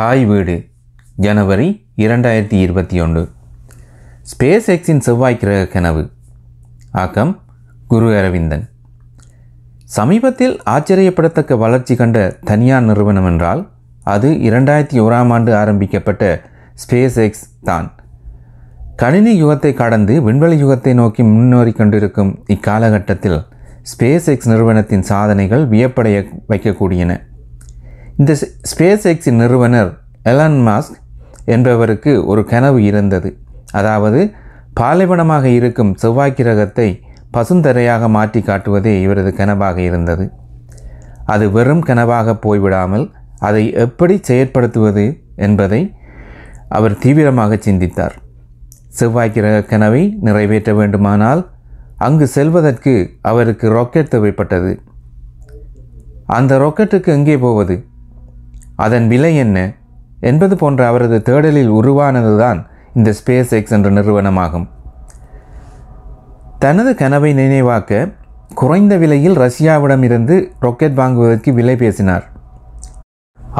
தாய் வீடு ஜனவரி 2021. ஸ்பேஸ் எக்ஸின் செவ்வாய் கிரக கனவு. ஆக்கம் குரு அரவிந்தன். சமீபத்தில் ஆச்சரியப்படத்தக்க வளர்ச்சி கண்ட தனியார் நிறுவனம் என்றால் அது 2001 ஆண்டு ஆரம்பிக்கப்பட்ட ஸ்பேஸ் எக்ஸ் தான். கணினி யுகத்தை கடந்து விண்வெளி யுகத்தை நோக்கி முன்னேறி கொண்டிருக்கும் இக்காலகட்டத்தில் ஸ்பேஸ் எக்ஸ் நிறுவனத்தின் சாதனைகள் வியப்படைய வைக்கக்கூடியன. இந்த ஸ்பேஸ் எக்ஸின் நிறுவனர் எலான் மாஸ்க் என்பவருக்கு ஒரு கனவு இருந்தது. அதாவது பாலைவனமாக இருக்கும் செவ்வாய் கிரகத்தை பசுந்தரையாக மாற்றி காட்டுவதே இவரது கனவாக இருந்தது. அது வெறும் கனவாக போய்விடாமல் அதை எப்படி செயற்படுத்துவது என்பதை அவர் தீவிரமாக சிந்தித்தார். செவ்வாய் கிரக கனவை நிறைவேற்ற வேண்டுமானால் அங்கு செல்வதற்கு அவருக்கு ராக்கெட் தேவைப்பட்டது. அந்த ராக்கெட்டுக்கு எங்கே போவது, அதன் விலை என்ன என்பது போன்ற அவரது தேடலில் உருவானதுதான் இந்த ஸ்பேஸ் எக்ஸ் என்ற நிறுவனமாகும். தனது கனவை நினைவாக்க குறைந்த விலையில் ரஷ்யாவிடமிருந்து ராக்கெட் வாங்குவதற்கு விலை பேசினார்.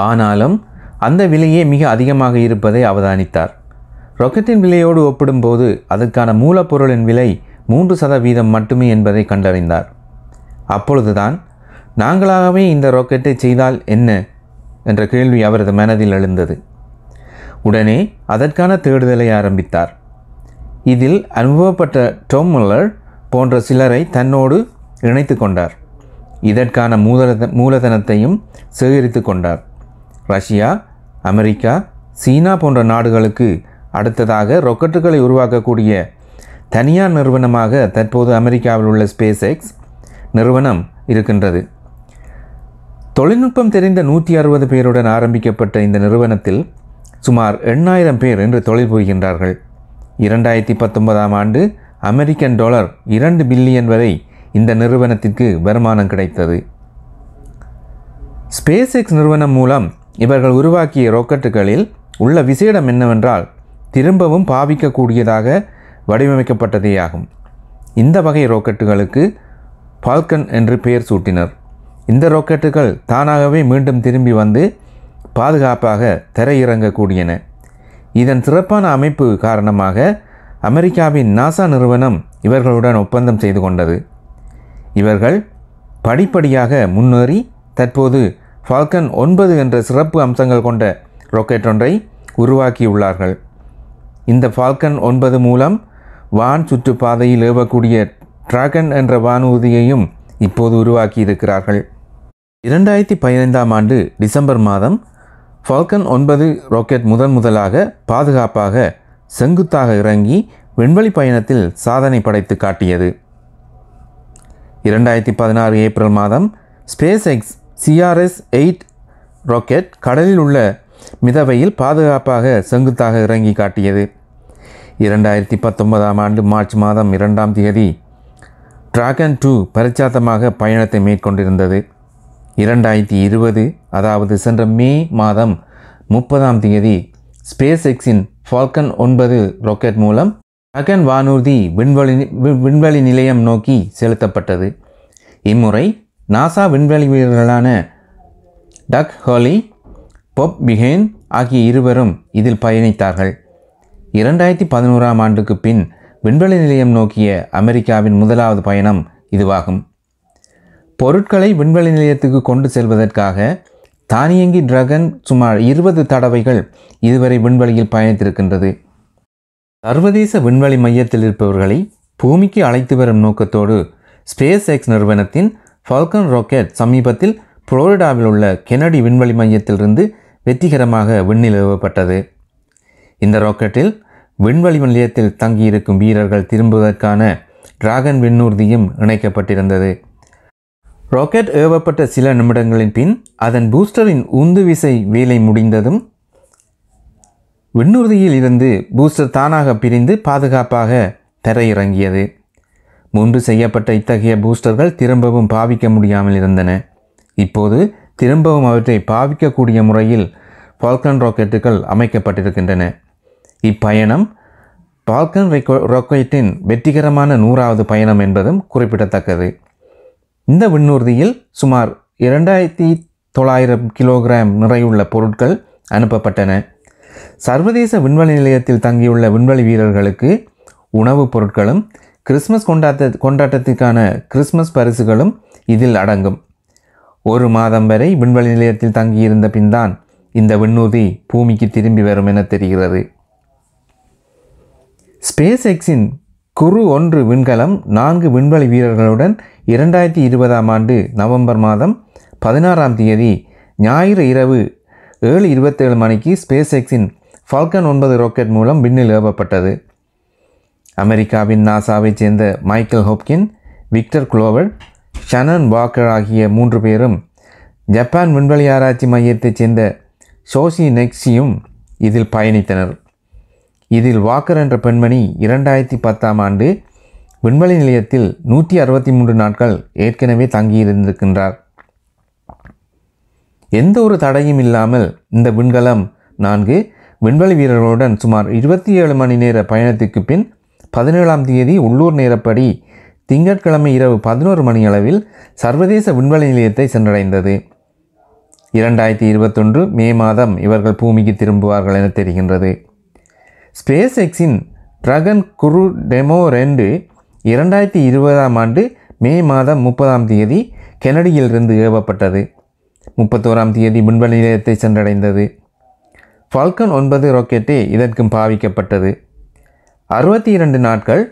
ஆனாலும் அந்த விலையே மிக அதிகமாக இருப்பதை அவதானித்தார். ராக்கெட்டின் விலையோடு ஒப்பிடும்போது அதற்கான மூலப்பொருளின் விலை 3% மட்டுமே என்பதை கண்டறிந்தார். அப்பொழுதுதான் நாங்களாகவே இந்த ராக்கெட்டை செய்தால் என்ன என்ற கேள்வி அவரது மனதில் எழுந்தது. உடனே அதற்கான தேடுதலை ஆரம்பித்தார். இதில் அனுபவப்பட்ட டோம் முல்லர் போன்ற சிலரை தன்னோடு இணைத்து கொண்டார். இதற்கான மூலதனத்தையும் சேகரித்து கொண்டார். ரஷ்யா, அமெரிக்கா, சீனா போன்ற நாடுகளுக்கு அடுத்ததாக ராக்கெட்டுகளை உருவாக்கக்கூடிய தனியார் நிறுவனமாக தற்போது அமெரிக்காவில் உள்ள ஸ்பேஸ் எக்ஸ் நிறுவனம் இருக்கின்றது. தொழில்நுட்பம் தெரிந்த 160 பேருடன் ஆரம்பிக்கப்பட்ட இந்த நிறுவனத்தில் சுமார் 8000 பேர் என்று தொழில் புரிகின்றார்கள். 2019 ஆண்டு அமெரிக்கன் டாலர் 2 பில்லியன் வரை இந்த நிறுவனத்திற்கு வருமானம் கிடைத்தது. ஸ்பேஸ் எக்ஸ் நிறுவனம் மூலம் இவர்கள் உருவாக்கிய ராக்கெட்டுகளில் உள்ள விசேடம் என்னவென்றால் திரும்பவும் பாவிக்கக்கூடியதாக வடிவமைக்கப்பட்டதேயாகும். இந்த வகை ராக்கெட்டுகளுக்கு ஃபால்கன் என்று பெயர் சூட்டினர். இந்த ராக்கெட்டுகள் தானாகவே மீண்டும் திரும்பி வந்து பாதுகாப்பாக தரையிறங்கக்கூடியன. இதன் சிறப்பான அமைப்பு காரணமாக அமெரிக்காவின் நாசா நிறுவனம் இவர்களுடன் ஒப்பந்தம் செய்து கொண்டது. இவர்கள் படிப்படியாக முன்னேறி தற்போது ஃபால்கன் 9 என்ற சிறப்பு அம்சங்கள் கொண்ட ராக்கெட் ஒன்றை உருவாக்கியுள்ளார்கள். இந்த ஃபால்கன் 9 மூலம் வான் சுற்றுப்பாதையில் ஏவக்கூடிய டிராகன் என்ற வானூர்தியையும் இப்போது உருவாக்கியிருக்கிறார்கள். 2015 ஆண்டு டிசம்பர் மாதம் ஃபால்கன் 9 ராக்கெட் முதலாக பாதுகாப்பாக செங்குத்தாக இறங்கி விண்வெளி பயணத்தில் சாதனை படைத்து காட்டியது. 2016 ஏப்ரல் மாதம் ஸ்பேஸ் எக்ஸ் CRS-8 ராக்கெட் கடலில் உள்ள மிதவையில் பாதுகாப்பாக செங்குத்தாக இறங்கி காட்டியது. 2019 ஆண்டு மார்ச் மாதம் 2ஆம் தேதி Dragon 2 பரிச்சாத்தமாக பயணத்தை மேற்கொண்டிருந்தது. 2020 அதாவது சென்ற மே மாதம் 30ஆம் தேதி ஸ்பேஸ் எக்ஸின் ஃபால்கன் 9 ராக்கெட் மூலம் டிராகன் வானூர்தி விண்வெளி நிலையம் நோக்கி செலுத்தப்பட்டது. இம்முறை நாசா விண்வெளி வீரர்களான டக் ஹர்லி, பொப் பிஹேன் ஆகிய இருவரும் இதில் பயணித்தார்கள். 2011ஆம் ஆண்டுக்கு பின் விண்வெளி நிலையம் நோக்கிய அமெரிக்காவின் முதலாவது பயணம் இதுவாகும். பொருட்களை விண்வெளி நிலையத்துக்கு கொண்டு செல்வதற்காக தானியங்கி டிராகன் சுமார் 20 தடவைகள் இதுவரை விண்வெளியில் பயணித்திருக்கின்றது. சர்வதேச விண்வெளி மையத்தில் இருப்பவர்களை பூமிக்கு அழைத்து வரும் நோக்கத்தோடு ஸ்பேஸ் எக்ஸ் நிறுவனத்தின் ஃபால்கன் ராக்கெட் சமீபத்தில் புளோரிடாவில் உள்ள கெனடி விண்வெளி மையத்திலிருந்து வெற்றிகரமாக விண்ணில் ஏவப்பட்டது. இந்த ராக்கெட்டில் விண்வெளி நிலையத்தில் தங்கியிருக்கும் வீரர்கள் திரும்புவதற்கான டிராகன் விண்ணூர்தியும் இணைக்கப்பட்டிருந்தது. ராக்கெட் ஏவப்பட்ட சில நிமிடங்களின் பின் அதன் பூஸ்டரின் உந்து விசை வேலை முடிந்ததும் விண்ணூர்தியில் இருந்து பூஸ்டர் தானாக பிரிந்து பாதுகாப்பாக தரையிறங்கியது. முன்பு செய்யப்பட்ட இத்தகைய பூஸ்டர்கள் திரும்பவும் பாவிக்க முடியாமல் இருந்தன. இப்போது திரும்பவும் அவற்றை பாவிக்கக்கூடிய முறையில் ஃபால்கன் ராக்கெட்டுகள் அமைக்கப்பட்டிருக்கின்றன. இப்பயணம் ஃபால்கன் ராக்கெட்டின் வெற்றிகரமான 100ஆவது பயணம் என்பதும் குறிப்பிடத்தக்கது. இந்த விண்ணூர்தியில் சுமார் 2900 கிலோகிராம் நிறையுள்ள பொருட்கள் அனுப்பப்பட்டன. சர்வதேச விண்வெளி நிலையத்தில் தங்கியுள்ள விண்வெளி வீரர்களுக்கு உணவுப் பொருட்களும் கிறிஸ்மஸ் கொண்டாட்டத்திற்கான கிறிஸ்மஸ் பரிசுகளும் இதில் அடங்கும். 1 மாதம் வரை விண்வெளி நிலையத்தில் தங்கியிருந்த பின்தான் இந்த விண்ணூதி பூமிக்கு திரும்பி வரும் என தெரிகிறது. ஸ்பேஸ் எக்ஸின் குரு-1 விண்கலம் 4 விண்வெளி வீரர்களுடன் 2020 நவம்பர் 16 ஞாயிறு இரவு 7:27 ஸ்பேஸ் எக்ஸின் ஃபால்கன் 9 ராக்கெட் மூலம் விண்ணில் ஏவப்பட்டது. அமெரிக்காவின் நாசாவை சேர்ந்த Michael Hopkin, Victor Glover, Shannon Walker ஆகிய 3 பேரும் ஜப்பான் விண்வெளி ஆராய்ச்சி மையத்தைச் சேர்ந்த சோஷி நெக்சியும் இதில் பயணித்தனர். இதில் வாக்கர் என்ற பெண்மணி 2010 விண்வெளி நிலையத்தில் 163 நாட்கள் ஏற்கனவே தங்கியிருந்திருக்கின்றார். எந்த ஒரு தடையும் இல்லாமல் இந்த விண்கலம் 4 விண்வெளி வீரர்களுடன் சுமார் 27 மணி நேர பயணத்திற்கு பின் 17 உள்ளூர் நேரப்படி திங்கட்கிழமை இரவு 11 மணி அளவில் சர்வதேச விண்வெளி நிலையத்தை சென்றடைந்தது. 2021 மே இவர்கள் பூமிக்கு திரும்புவார்கள் என தெரிகின்றது. ஸ்பேஸ் எக்ஸின் ட்ராகன் குரு டெமோ-2 2020 மே 30 கெனடியிலிருந்து ஏவப்பட்டது. 31 விண்வெளி நிலையத்தை சென்றடைந்தது. ஃபால்கன் 9 ராக்கெட்டே இதற்கும் பாவிக்கப்பட்டது. 62 நாட்கள்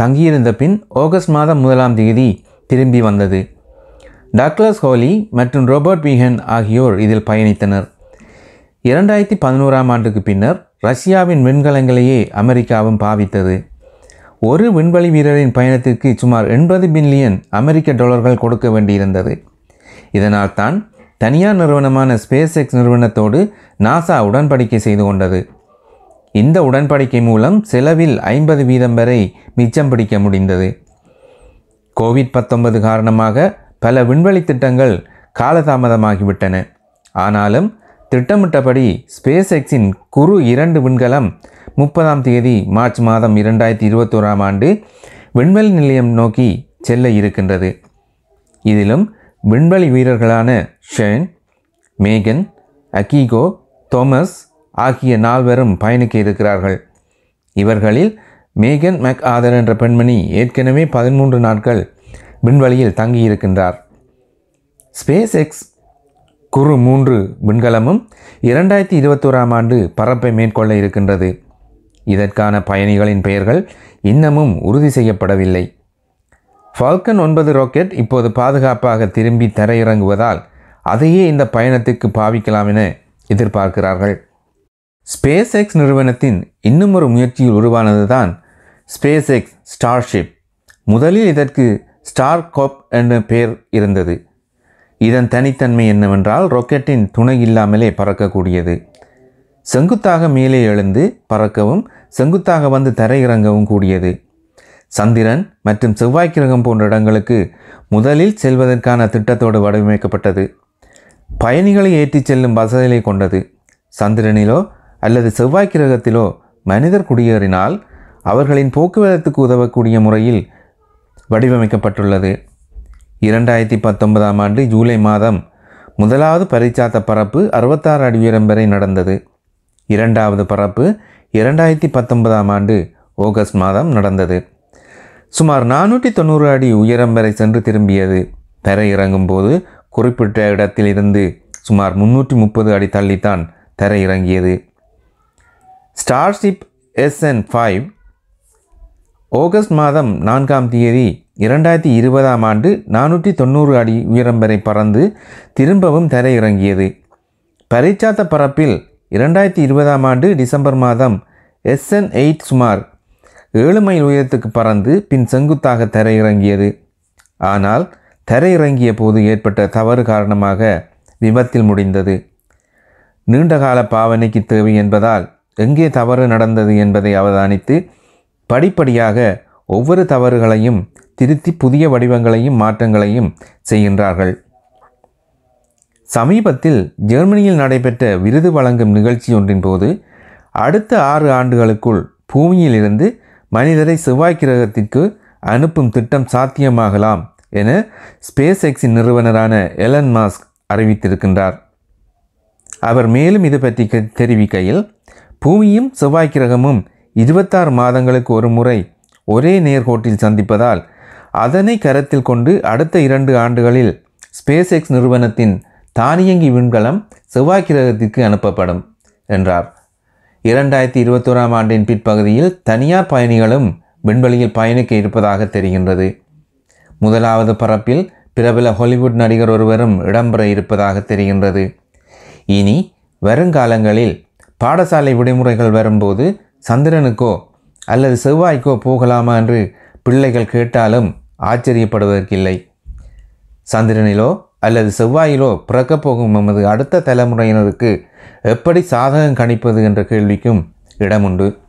தங்கியிருந்த பின் ஆகஸ்ட் 1 திரும்பி வந்தது. டக்ளஸ் ஹோலி மற்றும் ராபர்ட் பீஹன் ஆகியோர் இதில் பயணித்தனர். 2011 பின்னர் ரஷ்யாவின் விண்கலங்களையே அமெரிக்காவும் பாவித்தது. ஒரு விண்வெளி வீரரின் பயணத்திற்கு சுமார் $80 பில்லியன் கொடுக்க வேண்டியிருந்தது. இதனால் தான் தனியார் நிறுவனமான ஸ்பேஸ் எக்ஸ் நிறுவனத்தோடு நாசா உடன்படிக்கை செய்து கொண்டது. இந்த உடன்படிக்கை மூலம் செலவில் 50% வரை மிச்சம் பிடிக்க முடிந்தது. கோவிட்-19 காரணமாக பல விண்வெளி திட்டங்கள் காலதாமதமாகிவிட்டன. ஆனாலும் திட்டமிட்டபடி ஸ்பேஸ் எக்ஸின் குரு-2 விண்கலம் 30 மார்ச் 2021 விண்வெளி நிலையம் நோக்கி செல்ல இருக்கின்றது. இதிலும் விண்வெளி வீரர்களான ஷேன், மேகன், அகிகோ, தோமஸ் ஆகிய 4 பயணிக்க இருக்கிறார்கள். இவர்களில் மேகன் மேக் ஆதர் என்ற பெண்மணி ஏற்கனவே 13 நாட்கள் விண்வெளியில் தங்கியிருக்கின்றார். ஸ்பேஸ் எக்ஸ் குரு-3 விண்கலமும் 2021 பறப்பை மேற்கொள்ள இருக்கின்றது. இதற்கான பயணிகளின் பெயர்கள் இன்னமும் உறுதி செய்யப்படவில்லை. ஃபால்கன் 9 ராக்கெட் இப்போது பாதுகாப்பாக திரும்பி தரையிறங்குவதால் அதையே இந்த பயணத்துக்கு பாவிக்கலாம் என எதிர்பார்க்கிறார்கள். ஸ்பேஸ் எக்ஸ் நிறுவனத்தின் இன்னும் ஒரு முயற்சியில் உருவானது தான் ஸ்பேஸ் எக்ஸ் ஸ்டார்ஷிப். முதலில் இதற்கு ஸ்டார்ஹாப்பர் என்ற பெயர் இருந்தது. இதன் தனித்தன்மை என்னவென்றால் ராக்கெட்டின் துணை இல்லாமலே பறக்கக்கூடியது. செங்குத்தாக மேலே எழுந்து பறக்கவும் செங்குத்தாக வந்து தரையிறங்கவும் கூடியது. சந்திரன் மற்றும் செவ்வாய் கிரகம் போன்ற இடங்களுக்கு முதலில் செல்வதற்கான திட்டத்தோடு வடிவமைக்கப்பட்டது. பயணிகளை ஏற்றிச் செல்லும் வசதிகளை கொண்டது. சந்திரனிலோ அல்லது செவ்வாய் கிரகத்திலோ மனிதர் குடியேறினால் அவர்களின் போக்குவரத்துக்கு உதவக்கூடிய முறையில் வடிவமைக்கப்பட்டுள்ளது. 2019 ஜூலை 1 பரீட்சாத்த பறப்பு 66 அடி உயரம் வரை நடந்தது. 2வது பறப்பு 2019 ஆகஸ்ட் நடந்தது. சுமார் 490 அடி உயரம் வரை சென்று திரும்பியது. தரையிறங்கும் போது குறிப்பிட்ட இடத்திலிருந்து சுமார் 330 அடி தள்ளித்தான் தரையிறங்கியது. ஸ்டார்ஷிப் SN5 ஆகஸ்ட் 4 2020 490 அடி உயரம் வரை பறந்து திரும்பவும் தரையிறங்கியது. பரீட்சாத்த பறப்பில் 2020 டிசம்பர் SN8 சுமார் 7 மைல் உயரத்துக்கு பறந்து பின் செங்குத்தாக தரையிறங்கியது. ஆனால் தரையிறங்கிய போது ஏற்பட்ட தவறு காரணமாக விபத்தில் முடிந்தது. நீண்டகால பாவனைக்கு தேவை என்பதால் எங்கே தவறு நடந்தது என்பதை அவதானித்து படிப்படியாக ஒவ்வொரு தவறுகளையும் திருத்தி புதிய வடிவங்களையும் மாற்றங்களையும் செய்கின்றார்கள். சமீபத்தில் ஜெர்மனியில் நடைபெற்ற விருது வழங்கும் நிகழ்ச்சி ஒன்றின் போது அடுத்த 6 ஆண்டுகளுக்குள் பூமியிலிருந்து மனிதரை செவ்வாய் கிரகத்திற்கு அனுப்பும் திட்டம் சாத்தியமாகலாம் என ஸ்பேஸ் எக்ஸின் நிறுவனரான எலன் மாஸ்க் அறிவித்திருக்கின்றார். அவர் மேலும் இது பற்றி தெரிவிக்கையில், பூமியும் செவ்வாய் கிரகமும் 26 மாதங்களுக்கு ஒரு முறை ஒரே நேர்கோட்டில் சந்திப்பதால் அதனை கருத்தில் கொண்டு அடுத்த 2 ஆண்டுகளில் ஸ்பேஸ் எக்ஸ் நிறுவனத்தின் தானியங்கி விண்கலம் செவ்வாய் கிரகத்திற்கு அனுப்பப்படும் என்றார். 2021ஆம் ஆண்டின் பிற்பகுதியில் தனியார் பயணிகளும் விண்வெளியில் பயணிக்க இருப்பதாக தெரிகின்றது. முதலாவது பரப்பில் பிரபல ஹாலிவுட் நடிகர் ஒருவரும் இடம்பெற இருப்பதாக தெரிகின்றது. இனி வருங்காலங்களில் பாடசாலை விடுமுறைகள் வரும்போது சந்திரனுக்கோ அல்லது செவ்வாய்க்கோ போகலாமா என்று பிள்ளைகள் கேட்டாலும் ஆச்சரியப்படுவதற்கில்லை. சந்திரனிலோ அல்லது செவ்வாயிலோ பிறக்கப் போகும் நமது அடுத்த தலைமுறையினருக்கு எப்படி சாதகம் கணிப்பது என்ற கேள்விக்கும் இடமுண்டு.